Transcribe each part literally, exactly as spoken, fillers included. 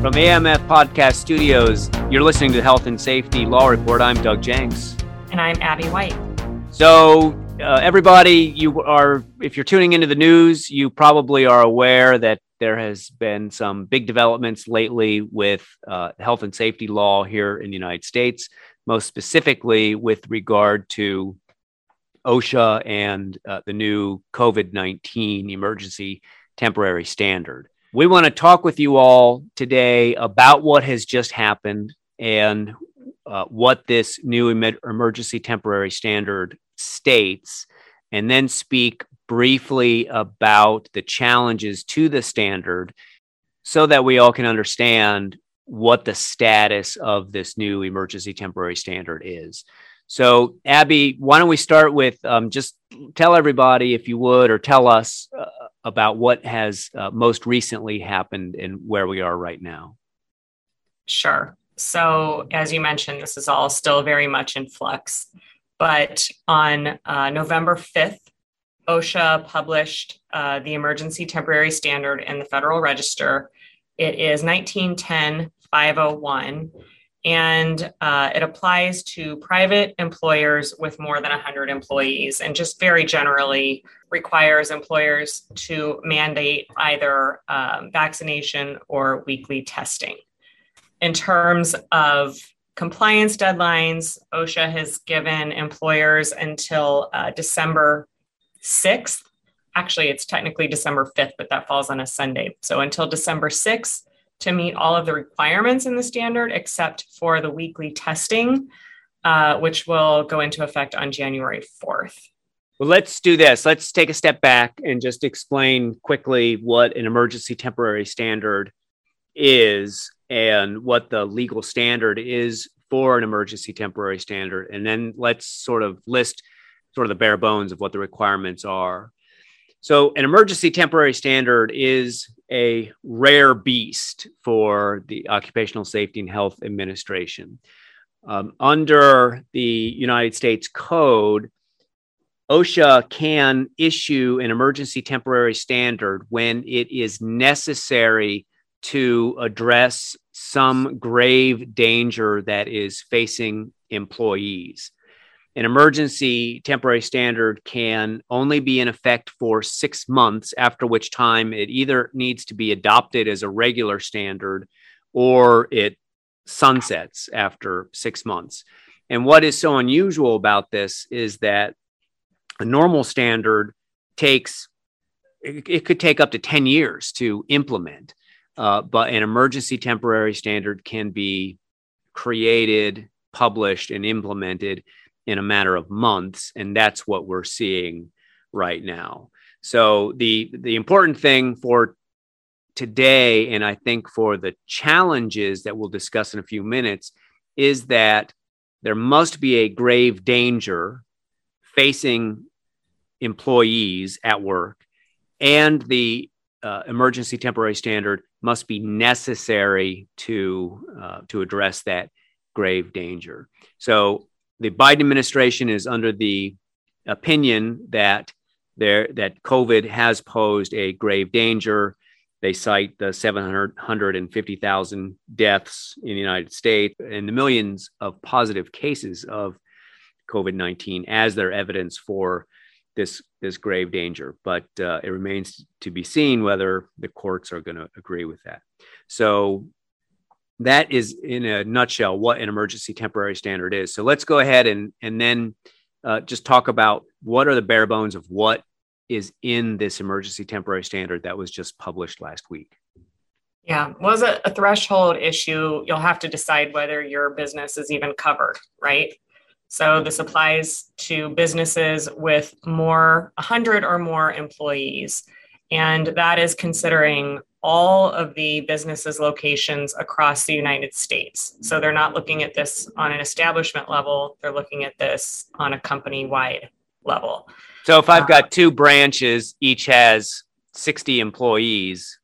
From A M F Podcast Studios, you're listening to the Health and Safety Law Report. I'm Doug Jenks. And I'm Abby White. So uh, everybody, you are, if you're tuning into the news, you probably are aware that there has been some big developments lately with uh, health and safety law here in the United States, most specifically with regard to OSHA and uh, the new COVID nineteen emergency temporary standard. We want to talk with you all today about what has just happened and uh, what this new em- emergency temporary standard states, and then speak briefly about the challenges to the standard so that we all can understand what the status of this new emergency temporary standard is. So, Abby, why don't we start with um, just tell everybody, if you would, or tell us uh, about what has uh, most recently happened and where we are right now. Sure. So as you mentioned, this is all still very much in flux. But on uh, November fifth, OSHA published uh, the Emergency Temporary Standard in the Federal Register. It is nineteen ten dash five oh one, and uh, it applies to private employers with more than one hundred employees, and just very generally requires employers to mandate either um, vaccination or weekly testing. In terms of compliance deadlines, OSHA has given employers until uh, December sixth. Actually, it's technically December fifth, but that falls on a Sunday. So until December sixth to meet all of the requirements in the standard, except for the weekly testing, uh, which will go into effect on January fourth. Well, let's do this. Let's take a step back and just explain quickly what an emergency temporary standard is and what the legal standard is for an emergency temporary standard. And then let's sort of list sort of the bare bones of what the requirements are. So an emergency temporary standard is a rare beast for the Occupational Safety and Health Administration. Um, under the United States Code, OSHA can issue an emergency temporary standard when it is necessary to address some grave danger that is facing employees. An emergency temporary standard can only be in effect for six months, after which time it either needs to be adopted as a regular standard or it sunsets after six months. And what is so unusual about this is that a normal standard takes, it could take up to ten years to implement, uh, but an emergency temporary standard can be created, published, and implemented in a matter of months. And that's what we're seeing right now. So the, the important thing for today, and I think for the challenges that we'll discuss in a few minutes, is that there must be a grave danger facing employees at work, and the uh, emergency temporary standard must be necessary to, uh, to address that grave danger. So the Biden administration is under the opinion that there that COVID has posed a grave danger. They cite the seven hundred fifty thousand deaths in the United States and the millions of positive cases of COVID nineteen as their evidence for this, this grave danger. But uh, it remains to be seen whether the courts are going to agree with that. So that is, in a nutshell, what an emergency temporary standard is. So let's go ahead and, and then uh, just talk about what are the bare bones of what is in this emergency temporary standard that was just published last week. Yeah, was it a threshold issue? You'll have to decide whether your business is even covered, right? So this applies to businesses with more one hundred or more employees, and that is considering all of the businesses' locations across the United States. So they're not looking at this on an establishment level. They're looking at this on a company-wide level. So if I've got two branches, each has sixty employees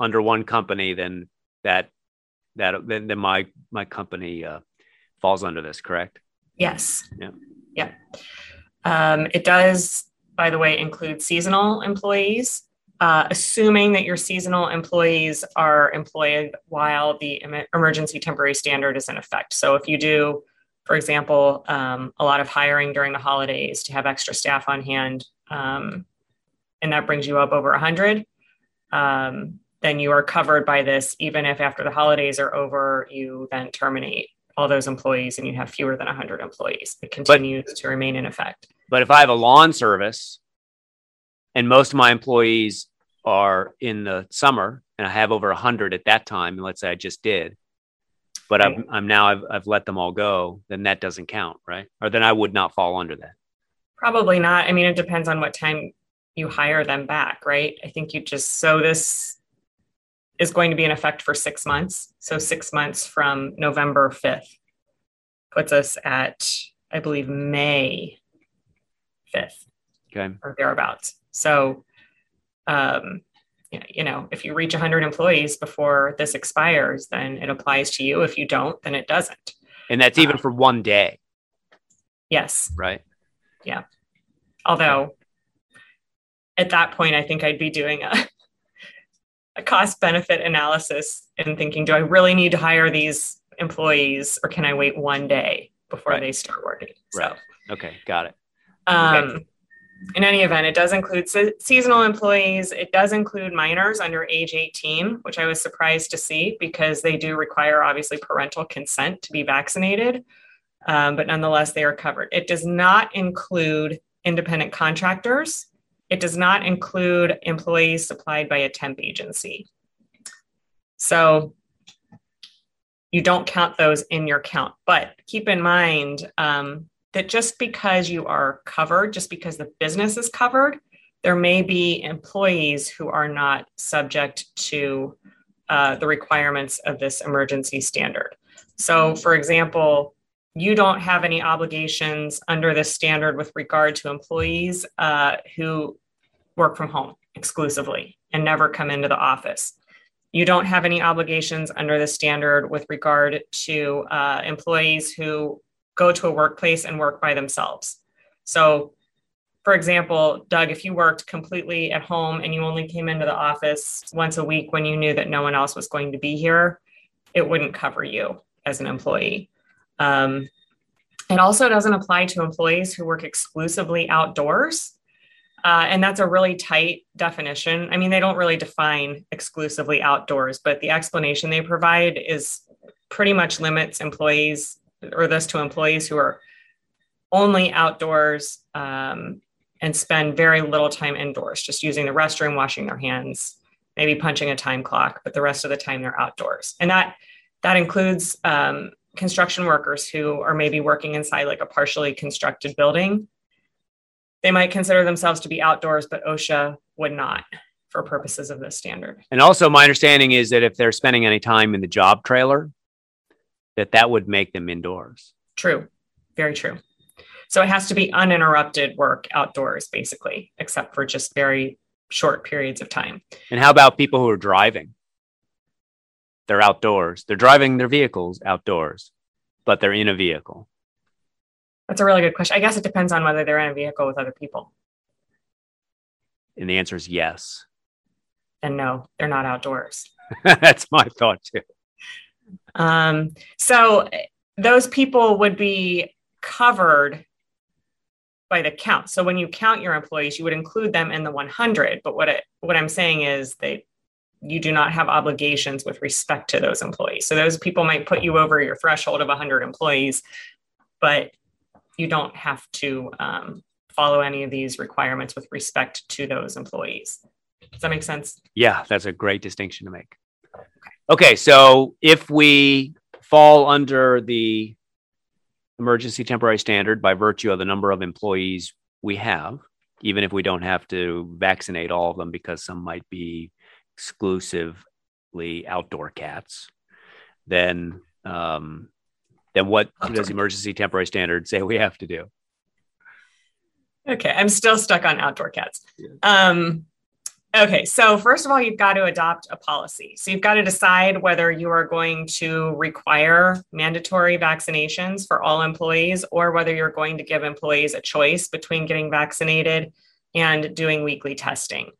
under one company, then that that then, then my my company uh, falls under this, correct? Yes. Yeah. Yeah. Um, it does, by the way, include seasonal employees. uh, assuming that your seasonal employees are employed while the em- emergency temporary standard is in effect. So if you do, for example, um, a lot of hiring during the holidays to have extra staff on hand, um, and that brings you up over one hundred, um, then you are covered by this, even if after the holidays are over, you then terminate all those employees and you have fewer than one hundred employees. It continues but, to remain in effect. But if I have a lawn service and most of my employees are in the summer and I have over one hundred at that time, and let's say I just did, but right. I've, I'm now I've, I've let them all go, then that doesn't count, right? Or then I would not fall under that. Probably not. I mean, it depends on what time you hire them back, right? I think you just, so this is going to be in effect for six months. So six months from November fifth puts us at, I believe, May fifth. Okay. Or thereabouts. So, um, you know, if you reach one hundred employees before this expires, then it applies to you. If you don't, then it doesn't. And that's even um, for one day. Yes. Right. Yeah. Although at that point, I think I'd be doing a, a cost benefit analysis and thinking, do I really need to hire these employees or can I wait one day before right. they start working? So, right. Okay. Got it. Um, okay. In any event, it does include se- seasonal employees. It does include minors under age eighteen, which I was surprised to see because they do require, obviously, parental consent to be vaccinated. Um, but nonetheless, they are covered. It does not include independent contractors. It does not include employees supplied by a temp agency. So you don't count those in your count. But keep in mind, um, that just because you are covered, just because the business is covered, there may be employees who are not subject to uh, the requirements of this emergency standard. So for example, you don't have any obligations under this standard with regard to employees uh, who work from home exclusively and never come into the office. You don't have any obligations under the standard with regard to uh, employees who go to a workplace and work by themselves. So for example, Doug, if you worked completely at home and you only came into the office once a week when you knew that no one else was going to be here, it wouldn't cover you as an employee. Um, it also doesn't apply to employees who work exclusively outdoors. Uh, and that's a really tight definition. I mean, they don't really define exclusively outdoors, but the explanation they provide is pretty much limits employees or this to employees who are only outdoors um, and spend very little time indoors, just using the restroom, washing their hands, maybe punching a time clock, but the rest of the time they're outdoors. And that that includes um, construction workers who are maybe working inside like a partially constructed building. They might consider themselves to be outdoors, but OSHA would not for purposes of this standard. And also my understanding is that if they're spending any time in the job trailer, that that would make them indoors. True. Very true. So it has to be uninterrupted work outdoors, basically, except for just very short periods of time. And how about people who are driving? They're outdoors. They're driving their vehicles outdoors, but they're in a vehicle. That's a really good question. I guess it depends on whether they're in a vehicle with other people. And the answer is yes. And no, they're not outdoors. That's my thought too. Um, so those people would be covered by the count. So when you count your employees, you would include them in the one hundred. But what it, what I'm saying is that you do not have obligations with respect to those employees. So those people might put you over your threshold of one hundred employees, but you don't have to um, follow any of these requirements with respect to those employees. Does that make sense? Yeah, that's a great distinction to make. Okay, so if we fall under the emergency temporary standard by virtue of the number of employees we have, even if we don't have to vaccinate all of them because some might be exclusively outdoor cats, then um, then what does emergency temporary standard say we have to do? Okay, I'm still stuck on outdoor cats. Um Okay, so first of all, you've got to adopt a policy. So you've got to decide whether you are going to require mandatory vaccinations for all employees or whether you're going to give employees a choice between getting vaccinated and doing weekly testing.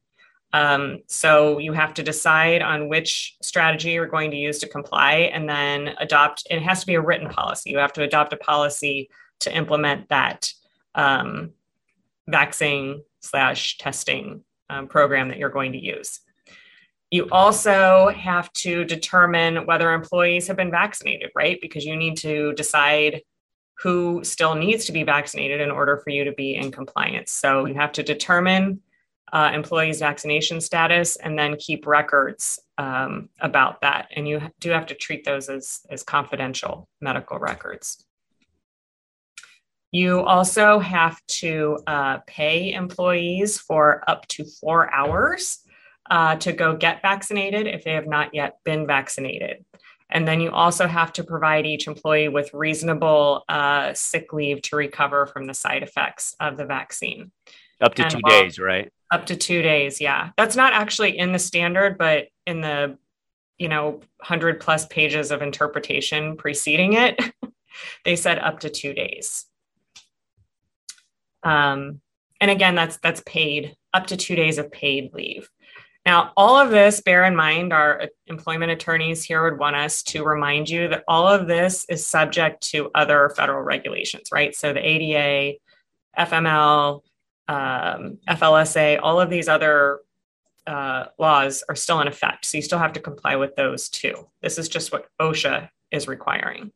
Um, so you have to decide on which strategy you're going to use to comply and then adopt. It has to be a written policy. You have to adopt a policy to implement that um, vaccine slash testing um, program that you're going to use. You also have to determine whether employees have been vaccinated, right? Because you need to decide who still needs to be vaccinated in order for you to be in compliance. So you have to determine Uh, employees' vaccination status, and then keep records um, about that. And you do have to treat those as, as confidential medical records. You also have to uh, pay employees for up to four hours uh, to go get vaccinated if they have not yet been vaccinated. And then you also have to provide each employee with reasonable uh, sick leave to recover from the side effects of the vaccine. Up to and two while- days, right? Up to two days. Yeah. That's not actually in the standard, but in the, you know, one hundred plus pages of interpretation preceding it, they said up to two days. Um, and again, that's, that's paid, up to two days of paid leave. Now, all of this, bear in mind, our employment attorneys here would want us to remind you that all of this is subject to other federal regulations, right? So the A D A, F M L A, Um, F L S A, all of these other uh, laws are still in effect. So you still have to comply with those too. This is just what OSHA is requiring.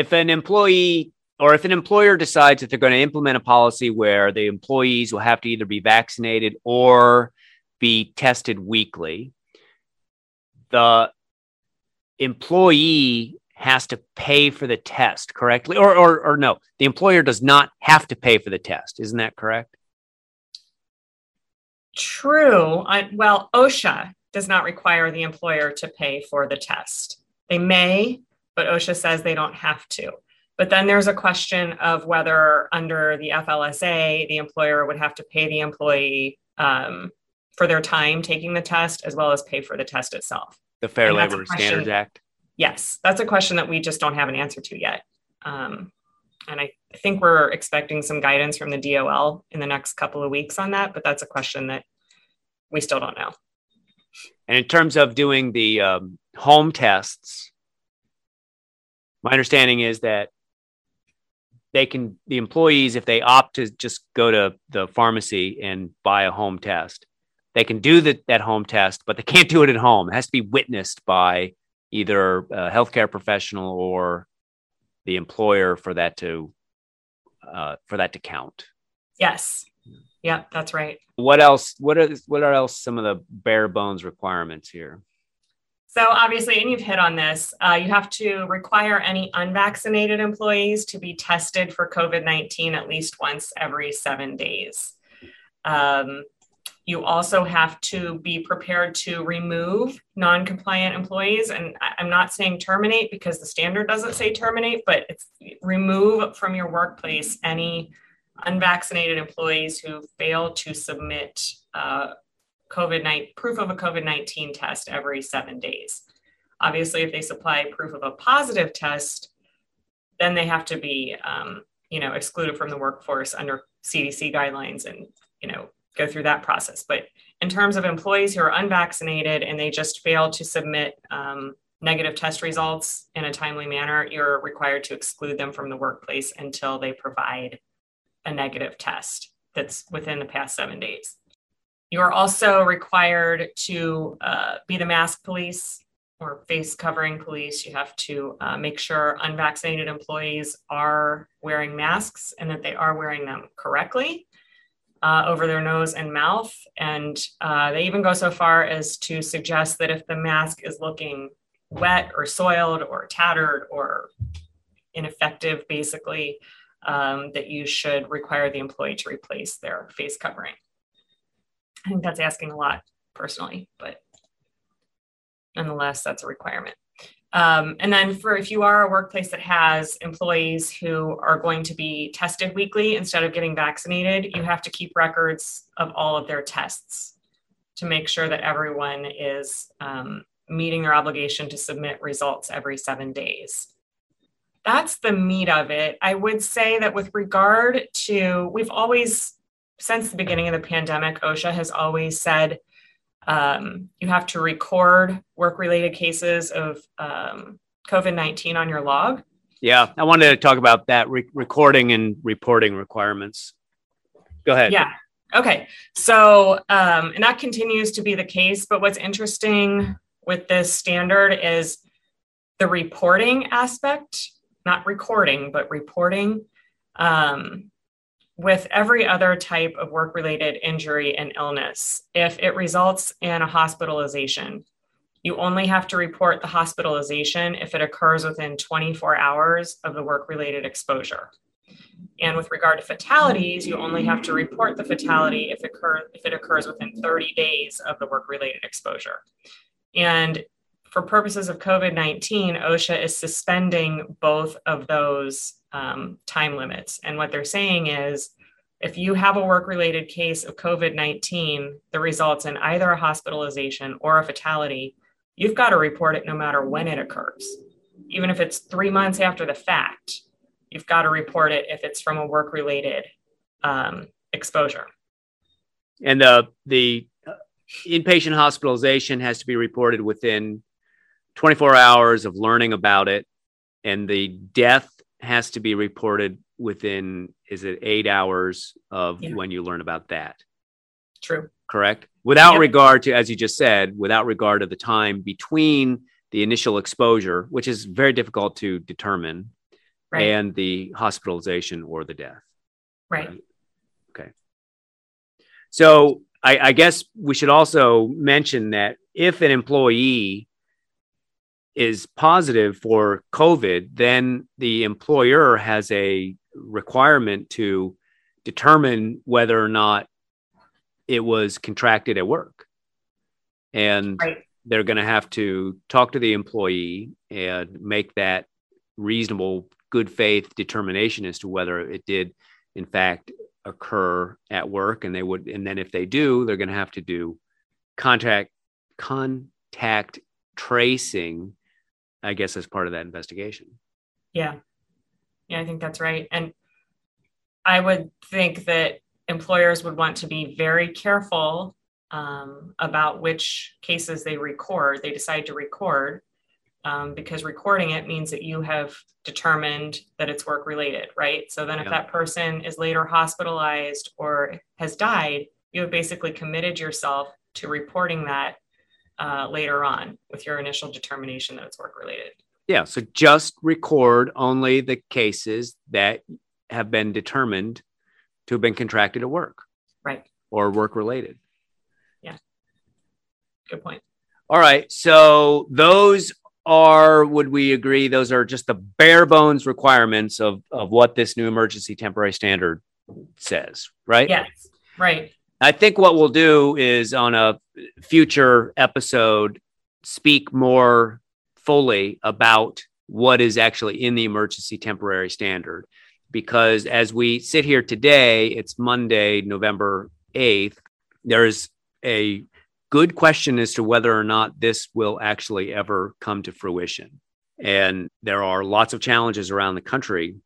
If an employee or if an employer decides that they're going to implement a policy where the employees will have to either be vaccinated or be tested weekly, the employee has to pay for the test, correctly? Or, or, or no, the employer does not have to pay for the test. Isn't that correct? True. I, well, OSHA does not require the employer to pay for the test. They may, but OSHA says they don't have to. But then there's a question of whether under the F L S A, the employer would have to pay the employee um, for their time taking the test, as well as pay for the test itself. The Fair Labor Standards Act. Yes, that's a question that we just don't have an answer to yet. Um, and I think we're expecting some guidance from the D O L in the next couple of weeks on that, but that's a question that we still don't know. And in terms of doing the um, home tests, my understanding is that they can, the employees, if they opt to just go to the pharmacy and buy a home test, they can do the, that home test, but they can't do it at home. It has to be witnessed by either a healthcare professional or the employer for that to uh, for that to count. Yes. Yeah, that's right. What else? What are what are else some of the bare bones requirements here? So obviously, and you've hit on this, uh, you have to require any unvaccinated employees to be tested for COVID nineteen at least once every seven days. Um, You also have to be prepared to remove non-compliant employees. And I'm not saying terminate because the standard doesn't say terminate, but it's remove from your workplace any unvaccinated employees who fail to submit uh, COVID nineteen proof of a COVID nineteen test every seven days. Obviously, if they supply proof of a positive test, then they have to be um, you know, excluded from the workforce under C D C guidelines and, you know, go through that process. But in terms of employees who are unvaccinated and they just fail to submit um, negative test results in a timely manner, you're required to exclude them from the workplace until they provide a negative test that's within the past seven days. You are also required to uh, be the mask police or face covering police. You have to uh, make sure unvaccinated employees are wearing masks and that they are wearing them correctly. Uh, over their nose and mouth. And uh, they even go so far as to suggest that if the mask is looking wet or soiled or tattered or ineffective, basically, um, that you should require the employee to replace their face covering. I think that's asking a lot personally, but nonetheless, that's a requirement. Um, and then for if you are a workplace that has employees who are going to be tested weekly instead of getting vaccinated, you have to keep records of all of their tests to make sure that everyone is um, meeting their obligation to submit results every seven days. That's the meat of it. I would say that with regard to, we've always since the beginning of the pandemic, OSHA has always said um, you have to record work-related cases of um, COVID nineteen on your log. Yeah, I wanted to talk about that re- recording and reporting requirements. Go ahead. Yeah. Okay. So, um, and that continues to be the case. But what's interesting with this standard is the reporting aspect, not recording, but reporting. Um, with every other type of work-related injury and illness, if it results in a hospitalization, you only have to report the hospitalization if it occurs within twenty-four hours of the work-related exposure. And with regard to fatalities, you only have to report the fatality if it, occur- if it occurs within thirty days of the work-related exposure. And for purposes of COVID nineteen, OSHA is suspending both of those um, time limits. And what they're saying is, if you have a work-related case of COVID nineteen that results in either a hospitalization or a fatality, you've got to report it no matter when it occurs. Even if it's three months after the fact, you've got to report it if it's from a work-related um, exposure. And uh, the inpatient hospitalization has to be reported within twenty-four hours of learning about it. And the death has to be reported within, is it eight hours of yeah. when you learn about that? True. Correct? Without yeah. regard to, as you just said, without regard to the time between the initial exposure, which is very difficult to determine, right, and the hospitalization or the death. Right. right? Okay. So I, I guess we should also mention that if an employee is positive for COVID, then the employer has a requirement to determine whether or not it was contracted at work. And right. they're going to have to talk to the employee and make that reasonable, good faith determination as to whether it did, in fact, occur at work. And they would, and then if they do, they're going to have to do contact contact tracing, I guess, as part of that investigation. Yeah. Yeah, I think that's right. And I would think that employers would want to be very careful um, about which cases they record, they decide to record, um, because recording it means that you have determined that it's work-related, right? So then if yeah. that person is later hospitalized or has died, you have basically committed yourself to reporting that uh, later on with your initial determination that it's work-related. Yeah. So just record only the cases that have been determined to have been contracted at work. Right. Or work-related. Yeah. Good point. All right. So those are, would we agree, those are just the bare bones requirements of, of what this new emergency temporary standard says, right? Yes. Right. I think what we'll do is on a future episode, speak more fully about what is actually in the emergency temporary standard, because as we sit here today, it's Monday, November eighth. There is a good question as to whether or not this will actually ever come to fruition. And there are lots of challenges around the country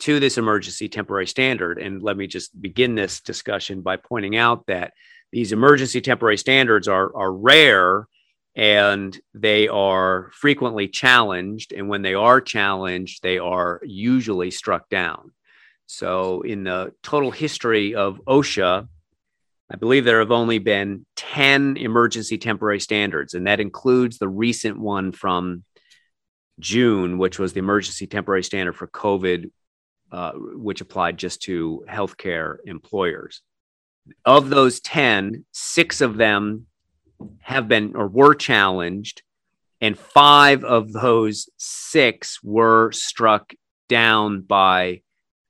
to this emergency temporary standard. And let me just begin this discussion by pointing out that these emergency temporary standards are, are rare, and they are frequently challenged. And when they are challenged, they are usually struck down. So in the total history of OSHA, I believe there have only been ten emergency temporary standards. And that includes the recent one from June, which was the emergency temporary standard for COVID, uh, which applied just to healthcare employers. Of those ten, six of them have been or were challenged, and five of those six were struck down by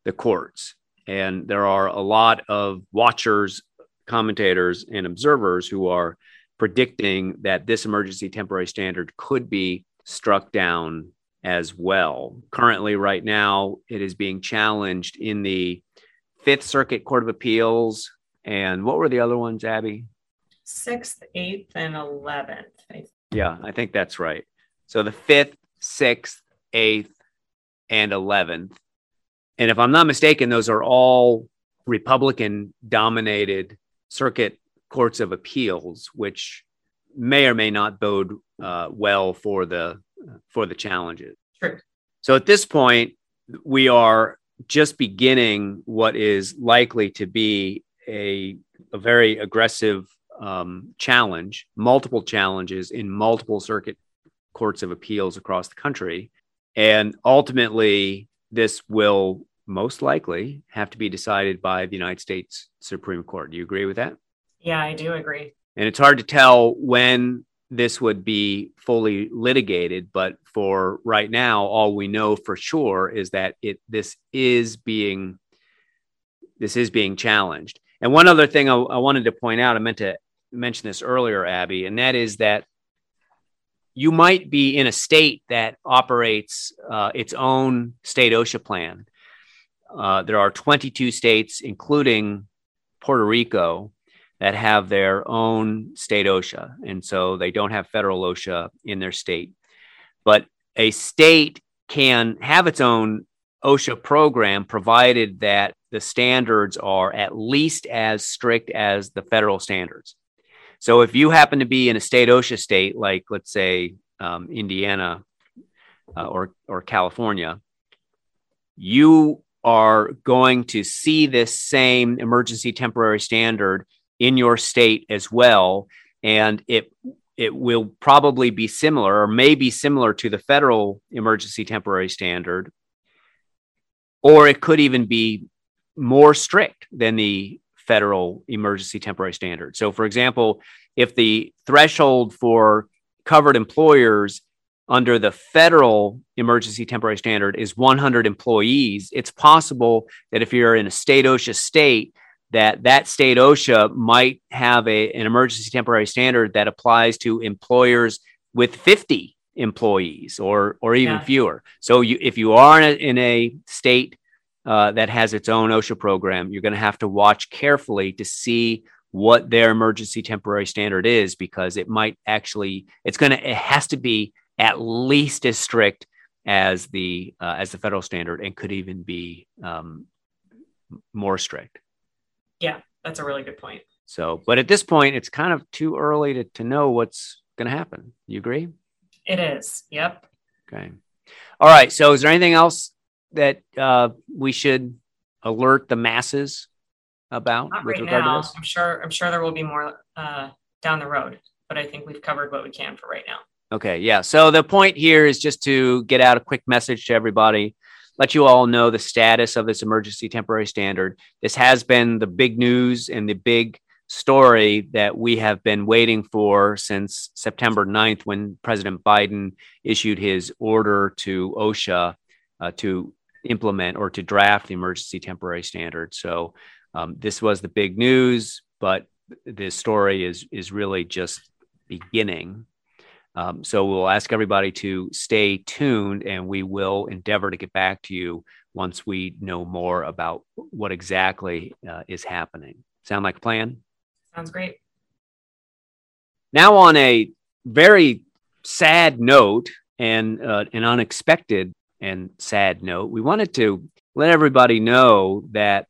the courts. And there are a lot of watchers, commentators, and observers who are predicting that this emergency temporary standard could be struck down as well. Currently, right now, it is being challenged in the Fifth Circuit Court of Appeals. And what were the other ones, Abby? Sixth, eighth, and eleventh. Yeah, I think that's right. So the fifth, sixth, eighth, and eleventh. And if I'm not mistaken, those are all Republican-dominated circuit courts of appeals, which may or may not bode uh, well for the for the challenges. Sure. So at this point, we are just beginning what is likely to be a, a very aggressive um, challenge, multiple challenges in multiple circuit courts of appeals across the country. And ultimately, this will most likely have to be decided by the United States Supreme Court. Do you agree with that? Yeah, I do agree. And it's hard to tell when this would be fully litigated, but for right now, all we know for sure is that it this is being this is being challenged. And one other thing I, I wanted to point out, I meant to mention this earlier, Abby, and that is that you might be in a state that operates uh, its own state OSHA plan. Uh, there are twenty-two states, including Puerto Rico, that have their own state OSHA. And so they don't have federal OSHA in their state. But a state can have its own OSHA program, provided that the standards are at least as strict as the federal standards. So if you happen to be in a state OSHA state, like, let's say, um, Indiana uh, or, or California, you are going to see this same emergency temporary standard in your state as well. And it it will probably be similar or may be similar to the federal emergency temporary standard, or it could even be more strict than the federal emergency temporary standard. So for example, if the threshold for covered employers under the federal emergency temporary standard is one hundred employees, it's possible that if you're in a state OSHA state, that that state OSHA might have a, an emergency temporary standard that applies to employers with fifty employees or or even yeah. fewer. So you, if you are in a, in a state uh, that has its own OSHA program, you're going to have to watch carefully to see what their emergency temporary standard is, because it might actually, it's going to, it has to be at least as strict as the uh, as the federal standard, and could even be um, more strict. Yeah, that's a really good point. So, but at this point, it's kind of too early to, to know what's going to happen. You agree? It is. Yep. Okay. All right. So is there anything else that uh, we should alert the masses about? Not with right regard now. To this? I'm sure, I'm sure there will be more uh, down the road, but I think we've covered what we can for right now. Okay. Yeah. So the point here is just to get out a quick message to everybody, let you all know the status of this emergency temporary standard. This has been the big news and the big story that we have been waiting for since September ninth, when President Biden issued his order to OSHA uh, to implement or to draft the emergency temporary standard. So um, this was the big news, but this story is is really just beginning. Um, so we'll ask everybody to stay tuned, and we will endeavor to get back to you once we know more about what exactly uh, is happening. Sound like a plan? Sounds great. Now, on a very sad note and uh, an unexpected and sad note, we wanted to let everybody know that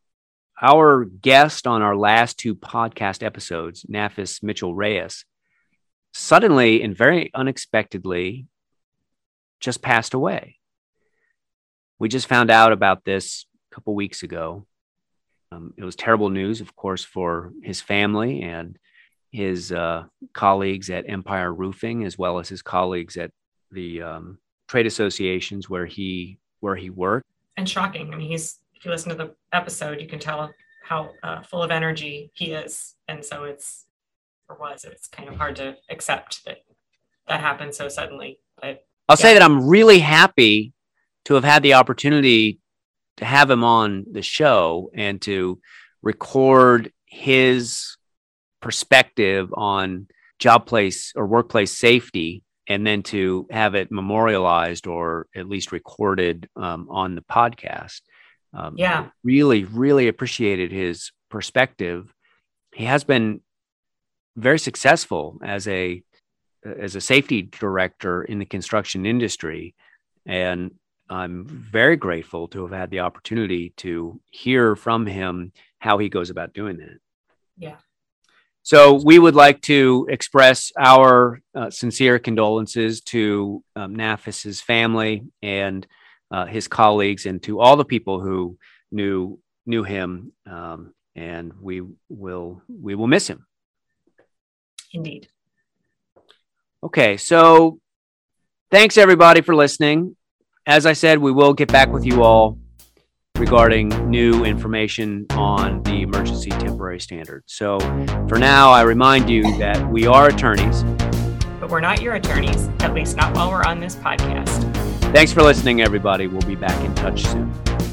our guest on our last two podcast episodes, Nafis Mitchell-Reyes, suddenly and very unexpectedly just passed away. We just found out about this a couple weeks ago. Um, it was terrible news, of course, for his family and his uh, colleagues at Empire Roofing, as well as his colleagues at the um, trade associations where he where he worked. And shocking. I mean, he's if you listen to the episode, you can tell how uh, full of energy he is. And so it's was it's kind of hard to accept that that happened so suddenly, but I'll yeah. say that I'm really happy to have had the opportunity to have him on the show and to record his perspective on job place or workplace safety, and then to have it memorialized or at least recorded um, on the podcast. um, yeah I really really appreciated his perspective. He has been very successful as a as a safety director in the construction industry, and I'm very grateful to have had the opportunity to hear from him how he goes about doing that. Yeah. So we would like to express our uh, sincere condolences to um, Nafis's family and uh, his colleagues, and to all the people who knew knew him. Um, and we will we will miss him. Indeed. Okay, so thanks everybody for listening. As I said, we will get back with you all regarding new information on the emergency temporary standard. So for now, I remind you that we are attorneys. But we're not your attorneys, at least not while we're on this podcast. Thanks for listening, everybody. We'll be back in touch soon.